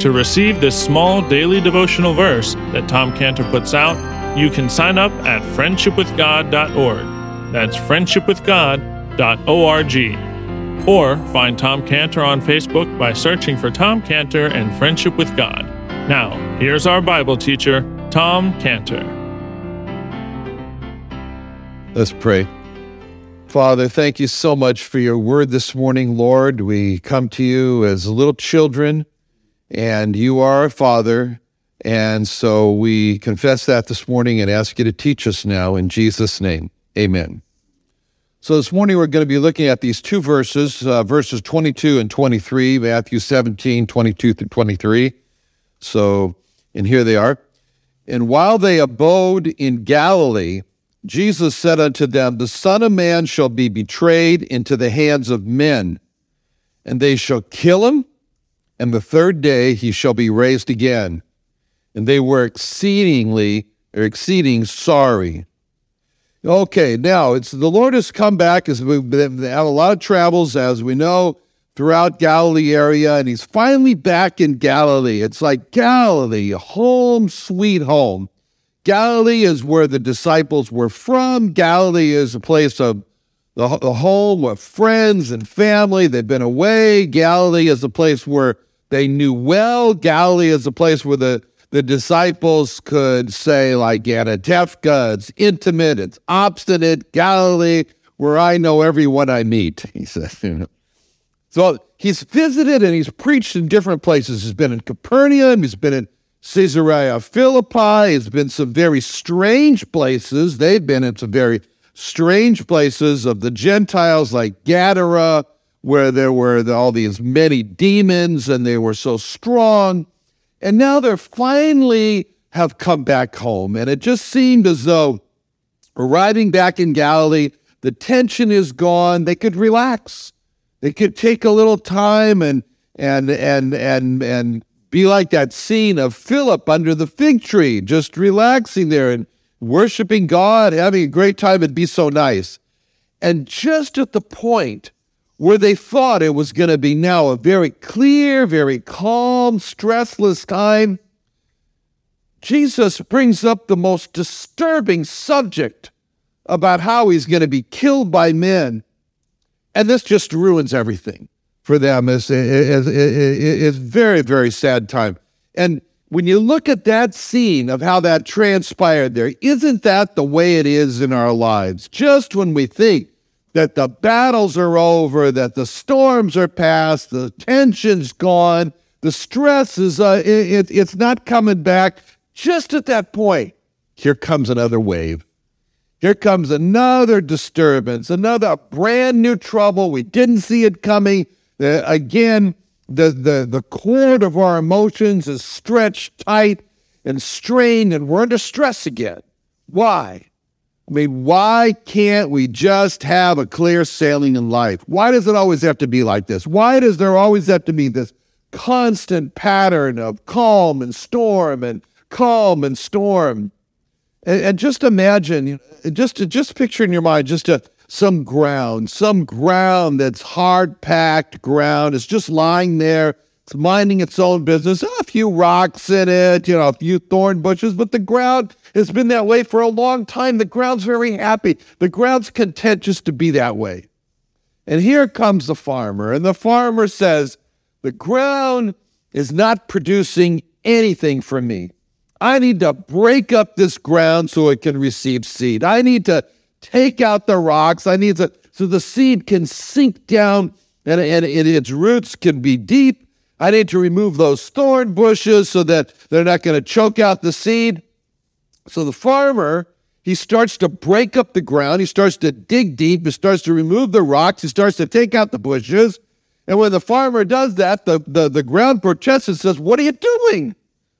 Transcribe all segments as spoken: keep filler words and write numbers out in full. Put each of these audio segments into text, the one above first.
To receive this small daily devotional verse that Tom Cantor puts out, you can sign up at friendship with god dot org. That's friendship with god dot org. Or find Tom Cantor on Facebook by searching for Tom Cantor and Friendship with God. Now, here's our Bible teacher, Tom Cantor. Let's pray. Father, thank you so much for your word this morning, Lord. We come to you as little children, and you are our Father, and so we confess that this morning and ask you to teach us now in Jesus' name. Amen. So this morning we're going to be looking at these two verses, uh, verses twenty-two and twenty-three, Matthew seventeen, twenty-two through twenty-three. So, and here they are. And while they abode in Galilee, Jesus said unto them, The Son of Man shall be betrayed into the hands of men, and they shall kill him, and the third day he shall be raised again. And they were exceedingly, or exceeding sorry. Okay, now, it's the Lord has come back, as we've been, they have a lot of travels, as we know, throughout Galilee area, and he's finally back in Galilee. It's like Galilee, home sweet home. Galilee is where the disciples were from. Galilee is a place of the home of friends and family. They've been away. Galilee is a place where they knew well. Galilee is a place where the, the disciples could say, like, Anatefka, it's intimate, it's obstinate. Galilee, where I know everyone I meet, he says, you know. So he's visited and he's preached in different places. He's been in Capernaum, he's been in Caesarea Philippi, he's been some very strange places. They've been in some very strange places of the Gentiles, like Gadara, where there were all these many demons and they were so strong. And now they're finally have come back home. And it just seemed as though arriving back in Galilee, the tension is gone, they could relax. They could take a little time and and and and and be like that scene of Philip under the fig tree, just relaxing there and worshiping God, having a great time. It'd be so nice. And just at the point where they thought it was going to be now a very clear, very calm, stressless time, Jesus brings up the most disturbing subject about how he's going to be killed by men. And this just ruins everything for them. It's, it's, it's very, very sad time. And when you look at that scene of how that transpired there, isn't that the way it is in our lives? Just when we think that the battles are over, that the storms are past, the tension's gone, the stress is uh, it, it's not coming back, just at that point, here comes another wave. Here comes another disturbance, another brand new trouble. We didn't see it coming. Uh, again, the, the, the cord of our emotions is stretched tight and strained, and we're under stress again. Why? I mean, why can't we just have a clear sailing in life? Why does it always have to be like this? Why does there always have to be this constant pattern of calm and storm and calm and storm? And, and just imagine, you know, just just picture in your mind, just a, some ground, some ground that's hard-packed ground. It's just lying there. It's minding its own business. A few rocks in it, you know, a few thorn bushes, but the ground has been that way for a long time. The ground's very happy. The ground's content just to be that way. And here comes the farmer, and the farmer says, the ground is not producing anything for me. I need to break up this ground so it can receive seed. I need to take out the rocks. I need to, so the seed can sink down and, and, and its roots can be deep. I need to remove those thorn bushes so that they're not going to choke out the seed. So the farmer, he starts to break up the ground. He starts to dig deep. He starts to remove the rocks. He starts to take out the bushes. And when the farmer does that, the, the, the ground protests and says, what are you doing?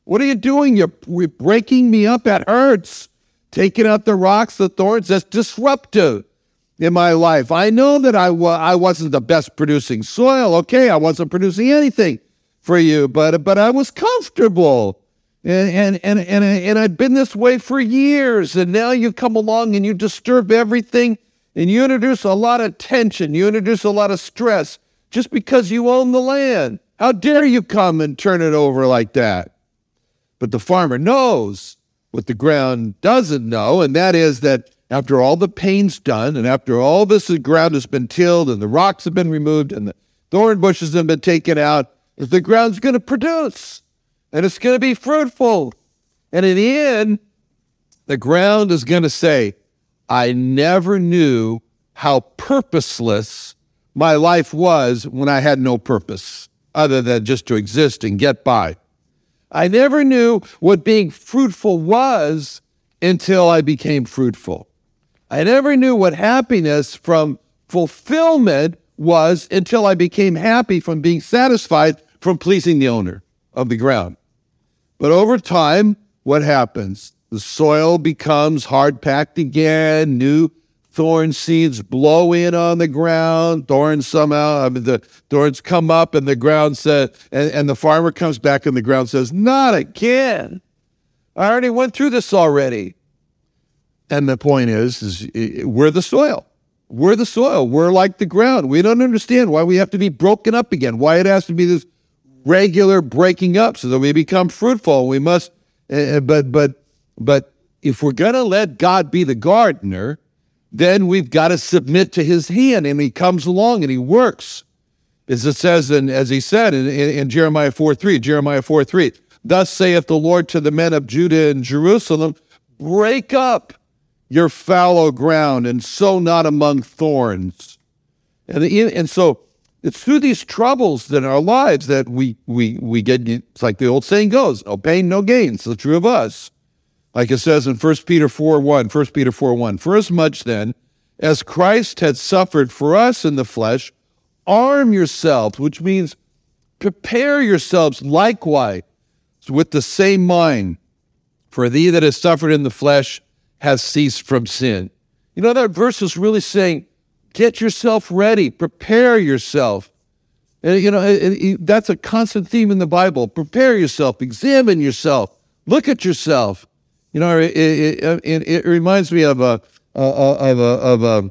What are you doing? You're breaking me up. It hurts. Taking out the rocks, the thorns, that's disruptive in my life. I know that I, wa- I wasn't the best producing soil. Okay, I wasn't producing anything for you, but but I was comfortable. And and and and, and I've been this way for years, and now you come along and you disturb everything, and you introduce a lot of tension. You introduce a lot of stress just because you own the land. How dare you come and turn it over like that? But the farmer knows what the ground doesn't know, and that is that after all the pain's done, and after all this the ground has been tilled, and the rocks have been removed, and the thorn bushes have been taken out, the ground's going to produce, and it's going to be fruitful. And in the end, the ground is going to say, I never knew how purposeless my life was when I had no purpose other than just to exist and get by. I never knew what being fruitful was until I became fruitful. I never knew what happiness from fulfillment was until I became happy from being satisfied from pleasing the owner of the ground. But over time, what happens? The soil becomes hard-packed again, new thorn seeds blow in on the ground, thorns somehow, I mean, the thorns come up and the ground says, and, and the farmer comes back and the ground says, not again. I already went through this already. And the point is, is we're the soil. We're the soil. We're like the ground. We don't understand why we have to be broken up again, why it has to be this regular breaking up so that we become fruitful. We must, uh, but, but, but if we're going to let God be the gardener, then we've got to submit to his hand, and he comes along and he works. As it says, and as he said in, in, in Jeremiah four three, Jeremiah four three, thus saith the Lord to the men of Judah and Jerusalem, break up your fallow ground and sow not among thorns. And, the, and so it's through these troubles in our lives that we, we, we get, it's like the old saying goes, no pain, no gain. It's the true of us. Like it says in First Peter four one, First Peter four one, for as much then as Christ had suffered for us in the flesh, arm yourselves, which means prepare yourselves likewise with the same mind. For he that has suffered in the flesh has ceased from sin. You know, that verse is really saying, get yourself ready, prepare yourself. And, you know, it, it, that's a constant theme in the Bible. Prepare yourself, examine yourself, look at yourself. You know, it, it, it, it reminds me of a of a of a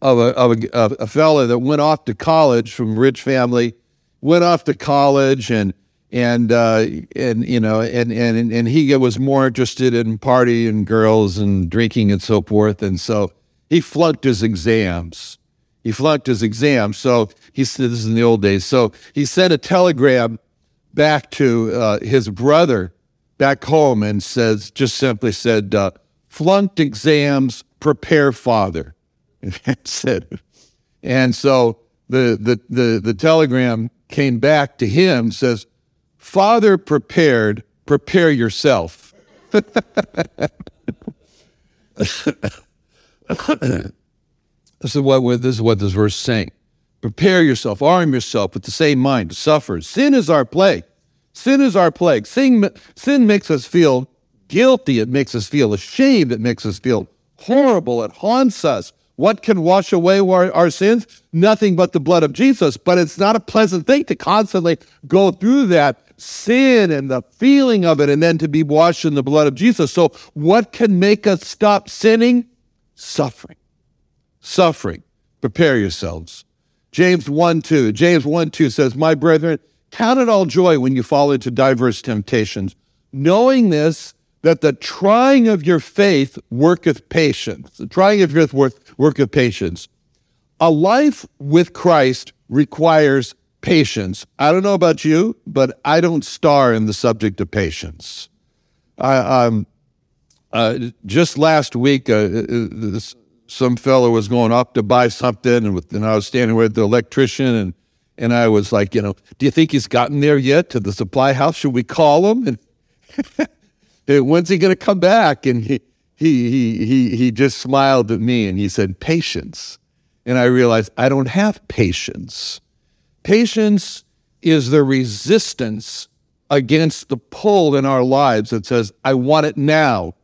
of a of a, of a fella that went off to college from a rich family, went off to college and and uh, and you know and and and he was more interested in party and girls and drinking and so forth, and so he flunked his exams. He flunked his exams. So he said, this is in the old days. So he sent a telegram back to uh, his brother back home and says, just simply said, uh, flunked exams, prepare father. And that's it. And so the, the, the, the telegram came back to him, says, father prepared, prepare yourself. This is what this is what this verse is saying. Prepare yourself, arm yourself with the same mind to suffer. Sin is our plague. Sin is our plague. Sin, sin makes us feel guilty. It makes us feel ashamed. It makes us feel horrible. It haunts us. What can wash away our, our sins? Nothing but the blood of Jesus. But it's not a pleasant thing to constantly go through that. sin and the feeling of it, and then to be washed in the blood of Jesus. So what can make us stop sinning? Suffering. Suffering. Prepare yourselves. James one two. James one two says, "My brethren, count it all joy when you fall into diverse temptations, knowing this, that the trying of your faith worketh patience." The trying of your faith worketh patience. A life with Christ requires patience. I don't know about you, but I don't star in the subject of patience. I, um, uh, just last week, uh, this, some fellow was going up to buy something, and, with, and I was standing with the electrician, and and I was like, you know, do you think he's gotten there yet to the supply house? Should we call him? And when's he going to come back? And he, he he he he just smiled at me and he said, "Patience." And I realized I don't have patience. Patience is the resistance against the pull in our lives that says, "I want it now."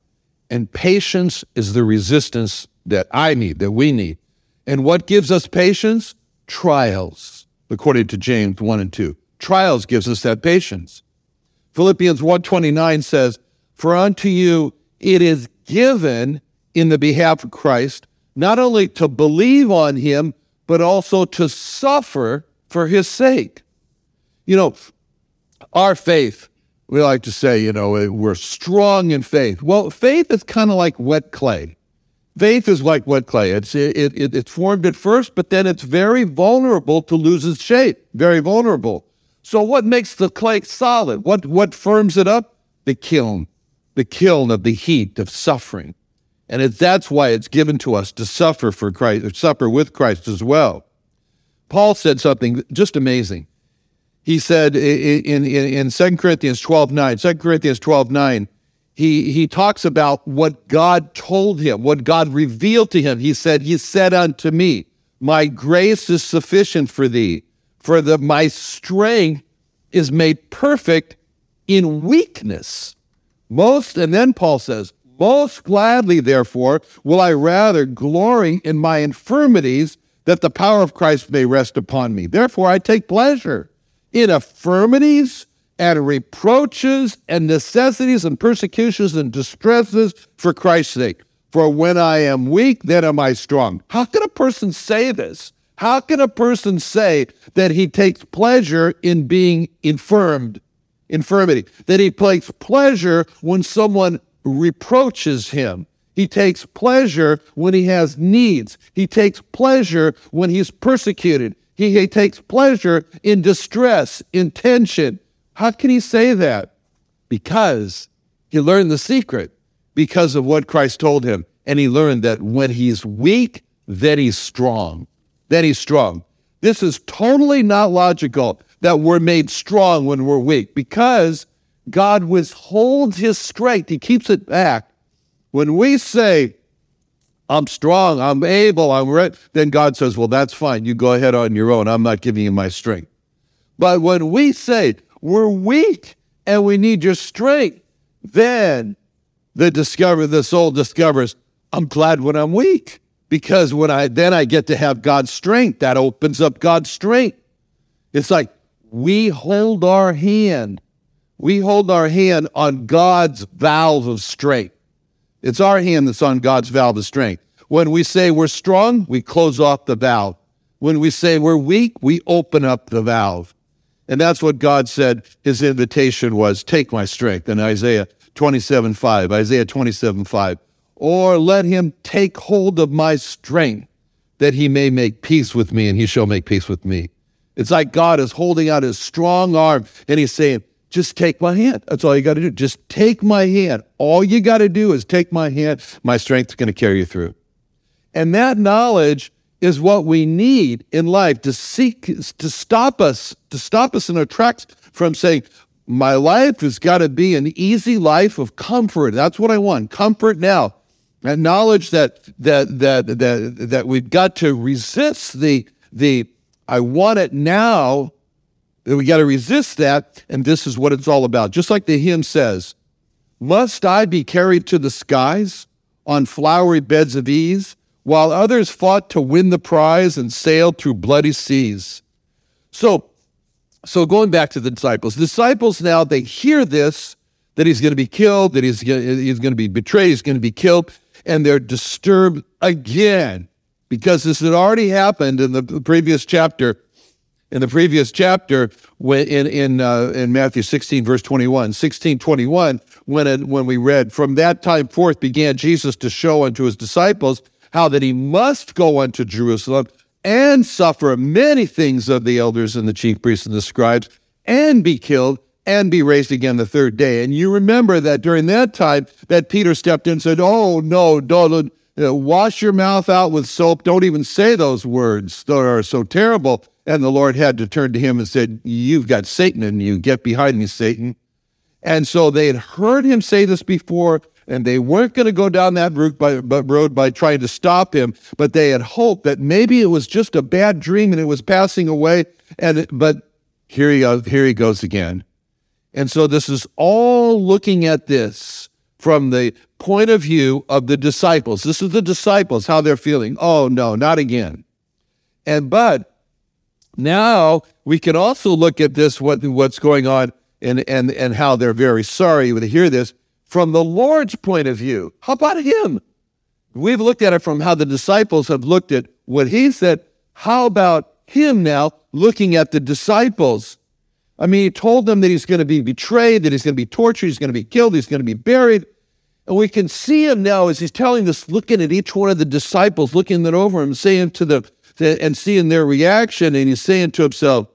And patience is the resistance that I need, that we need. And what gives us patience? Trials, according to James one and two. Trials gives us that patience. Philippians one twenty-nine says, "For unto you it is given in the behalf of Christ, not only to believe on him, but also to suffer for his sake." You know, our faith, we like to say, you know, we're strong in faith. Well, faith is kind of like wet clay. Faith is like wet clay. It's, it, it, it's formed at first, but then it's very vulnerable to lose its shape, very vulnerable. So what makes the clay solid? What, what firms it up? The kiln. The kiln of the heat of suffering. And it, that's why it's given to us to suffer for Christ, or suffer with Christ as well. Paul said something just amazing. He said in, in, in Second Corinthians twelve nine, Second Corinthians twelve nine, he, he talks about what God told him, what God revealed to him. He said, "He said unto me, my grace is sufficient for thee, for the, my strength is made perfect in weakness." Most, and then Paul says, "Most gladly, therefore, will I rather glory in my infirmities, that the power of Christ may rest upon me. Therefore, I take pleasure in affirmities and reproaches and necessities and persecutions and distresses for Christ's sake. For when I am weak, then am I strong." How can a person say this? How can a person say that he takes pleasure in being infirmed? Infirmity, that he takes pleasure when someone reproaches him. He takes pleasure when he has needs. He takes pleasure when he's persecuted. He, he takes pleasure in distress, in tension. How can he say that? Because he learned the secret because of what Christ told him. And he learned that when he's weak, then he's strong. Then he's strong. This is totally not logical, that we're made strong when we're weak, because God withholds his strength. He keeps it back. When we say, "I'm strong, I'm able, I'm ready," then God says, "Well, that's fine. You go ahead on your own. I'm not giving you my strength." But when we say we're weak and we need your strength, then the discover, the soul discovers, "I'm glad when I'm weak, because when I then I get to have God's strength." That opens up God's strength. It's like, we hold our hand. We hold our hand on God's valve of strength. It's our hand that's on God's valve of strength. When we say we're strong, we close off the valve. When we say we're weak, we open up the valve. And that's what God said his invitation was, "Take my strength," in Isaiah twenty-seven five, Isaiah twenty-seven five. "Or let him take hold of my strength, that he may make peace with me, and he shall make peace with me." It's like God is holding out his strong arm and he's saying, "Just take my hand. That's all you got to do. Just take my hand. All you got to do is take my hand. My strength's going to carry you through." And that knowledge is what we need in life to seek, to stop us, to stop us in our tracks from saying, "My life has got to be an easy life of comfort. That's what I want. Comfort now." And knowledge that, that, that, that, that we've got to resist the, the, "I want it now," and we got to resist that, and this is what it's all about. Just like the hymn says, "Must I be carried to the skies on flowery beds of ease, while others fought to win the prize and sailed through bloody seas?" So so going back to the disciples, disciples now, they hear this, that he's going to be killed, that he's, he's going to be betrayed, he's going to be killed, and they're disturbed again because this had already happened in the previous chapter. In the previous chapter, when in in, uh, in Matthew sixteen, verse twenty-one, sixteen twenty-one, when it, when we read, "From that time forth began Jesus to show unto his disciples how that he must go unto Jerusalem and suffer many things of the elders and the chief priests and the scribes, and be killed, and be raised again the third day." And you remember that during that time, that Peter stepped in and said, "Oh no, don't you know, wash your mouth out with soap. Don't even say those words that are so terrible." And the Lord had to turn to him and said, "You've got Satan in you. Get behind me, Satan." And so they had heard him say this before, and they weren't going to go down that route by, by, road by trying to stop him, but they had hoped that maybe it was just a bad dream and it was passing away. And it, But here he goes, here he goes again. And so this is all looking at this from the point of view of the disciples. This is the disciples, how they're feeling. Oh, no, not again. And but... Now, we can also look at this, what what's going on, and, and, and how they're very sorry to hear this from the Lord's point of view. How about him? We've looked at it from how the disciples have looked at what he said. How about him now looking at the disciples? I mean, he told them that he's going to be betrayed, that he's going to be tortured, he's going to be killed, he's going to be buried. And we can see him now as he's telling this, looking at each one of the disciples, looking it over him, saying to the and seeing their reaction, and he's saying to himself,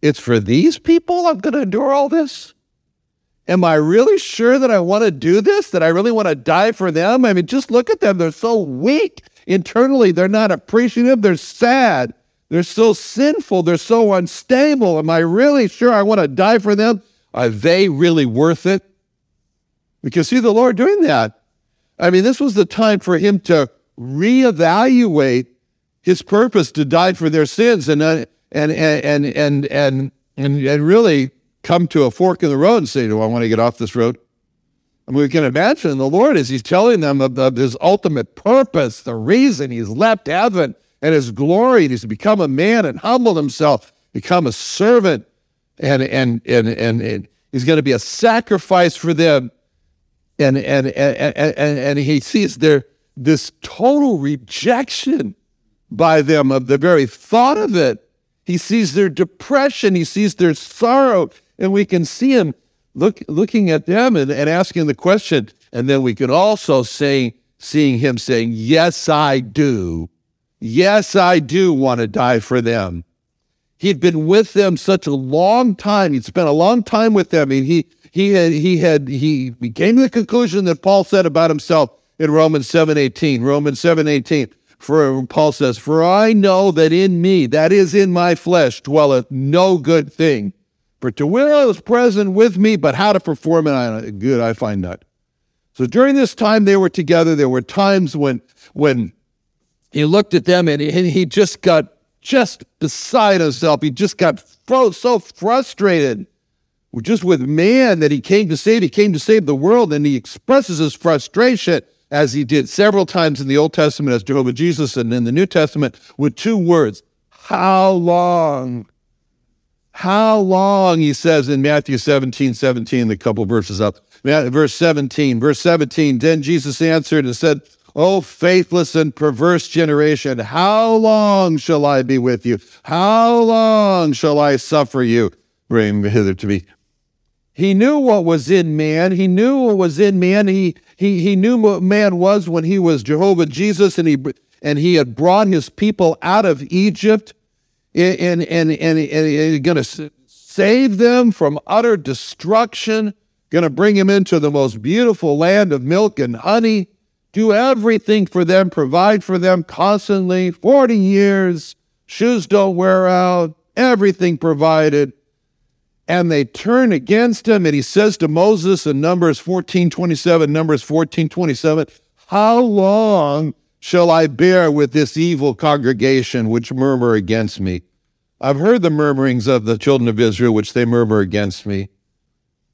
it's for these people I'm going to endure all this? Am I really sure that I want to do this, that I really want to die for them? I mean, just look at them. They're so weak internally. They're not appreciative. They're sad. They're so sinful. They're so unstable. Am I really sure I want to die for them? Are they really worth it? We can see the Lord doing that. I mean, this was the time for him to reevaluate his purpose to die for their sins, and uh, and and and and and and really come to a fork in the road and say, "Do I want to get off this road?" I mean, we can imagine the Lord as he's telling them of, of his ultimate purpose, the reason he's left heaven and his glory. He's become a man and humbled himself, become a servant, and and and and, and he's going to be a sacrifice for them. And and and and, and, and he sees their this total rejection by them of the very thought of it. He sees their depression, he sees their sorrow, and we can see him look, looking at them and, and asking the question. And then we can also say, seeing him saying, yes, I do. Yes, I do want to die for them. He'd been with them such a long time. He'd spent a long time with them. And he, he, had, he, had, he came to the conclusion that Paul said about himself in Romans seven eighteen. Romans seven eighteen. For Paul says, "For I know that in me, that is in my flesh, dwelleth no good thing. For to will is present with me, but how to perform it, I, good I find not." So during this time they were together, there were times when when he looked at them and he, and he just got just beside himself. He just got so, so frustrated just with man that he came to save. He came to save the world, and he expresses his frustration, as he did several times in the Old Testament as Jehovah Jesus and in the New Testament, with two words: how long? How long, he says in Matthew seventeen seventeen, the couple verses up. Verse seventeen, verse seventeen, "Then Jesus answered and said, O faithless and perverse generation, how long shall I be with you? How long shall I suffer you? Bring hither to me." He knew what was in man. He knew what was in man. He he he knew what man was when he was Jehovah Jesus, and he and he had brought his people out of Egypt, and and and and, and going to save them from utter destruction. Going to bring him into the most beautiful land of milk and honey. Do everything for them. Provide for them constantly. Forty years. Shoes don't wear out. Everything provided. And they turn against him, and he says to Moses in Numbers fourteen twenty-seven, Numbers fourteen twenty-seven, "How long shall I bear with this evil congregation which murmur against me? I've heard the murmurings of the children of Israel which they murmur against me."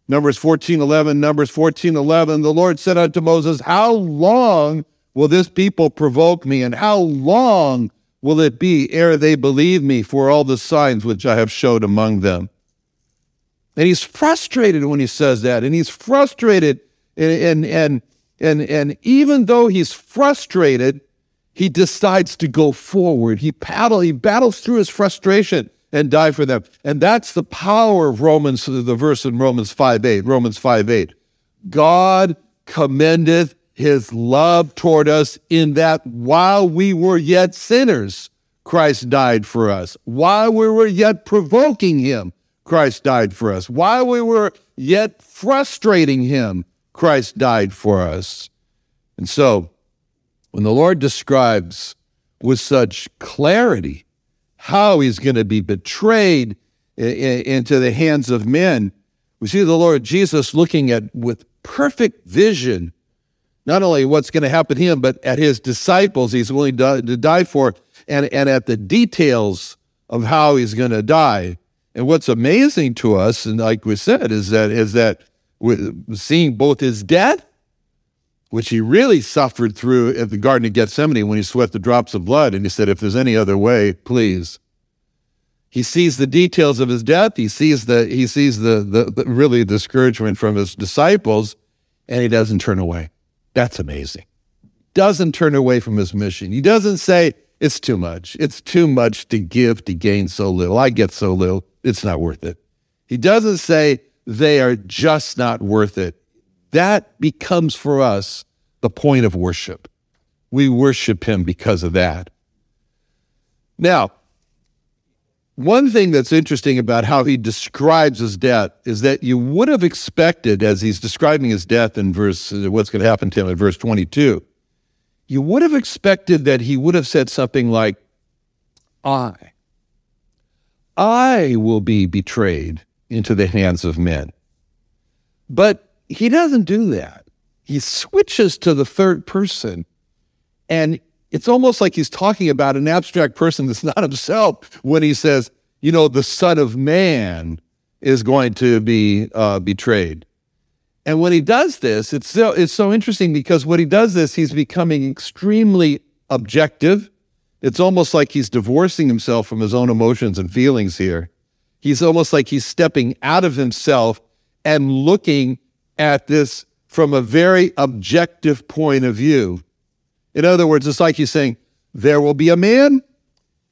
Numbers fourteen eleven, Numbers fourteen eleven, "The Lord said unto Moses, How long will this people provoke me, and how long will it be ere they believe me for all the signs which I have showed among them? And he's frustrated when he says that, and he's frustrated, and, and, and, and, and even though he's frustrated, he decides to go forward. He paddle, he battles through his frustration and die for them. And that's the power of Romans, the verse in Romans five eight, Romans five eight. God commendeth his love toward us in that while we were yet sinners, Christ died for us. While we were yet provoking him, Christ died for us. While we were yet frustrating him, Christ died for us. And so, when the Lord describes with such clarity how he's going to be betrayed into the hands of men, we see the Lord Jesus looking at with perfect vision, not only what's going to happen to him, but at his disciples he's willing to, to die for, and, and at the details of how he's going to die. And what's amazing to us, and like we said, is that is that seeing both his death, which he really suffered through at the Garden of Gethsemane when he sweat the drops of blood, and he said, if there's any other way, please. He sees the details of his death. He sees the he sees the, the, the really discouragement from his disciples, and he doesn't turn away. That's amazing. Doesn't turn away from his mission. He doesn't say, it's too much. It's too much to give to gain so little. I get so little, it's not worth it. He doesn't say, they are just not worth it. That becomes for us the point of worship. We worship him because of that. Now, one thing that's interesting about how he describes his death is that you would have expected, as he's describing his death in verse, what's going to happen to him in verse twenty-two, you would have expected that he would have said something like, I, I will be betrayed into the hands of men. But he doesn't do that. He switches to the third person, and it's almost like he's talking about an abstract person that's not himself when he says, you know, the Son of Man is going to be uh, betrayed. And when he does this, it's so, it's so interesting because when he does this, he's becoming extremely objective. It's almost like he's divorcing himself from his own emotions and feelings here. He's almost like he's stepping out of himself and looking at this from a very objective point of view. In other words, it's like he's saying, there will be a man,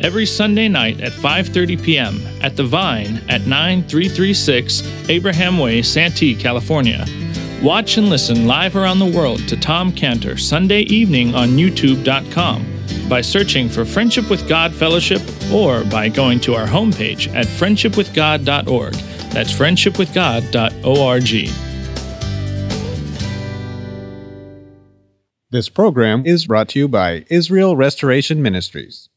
every Sunday night at five thirty p.m. at The Vine at nine three three six Abraham Way, Santee, California. Watch and listen live around the world to Tom Cantor Sunday evening on YouTube dot com by searching for Friendship with God Fellowship or by going to our homepage at friendship with god dot org. That's friendship with god dot org. This program is brought to you by Israel Restoration Ministries.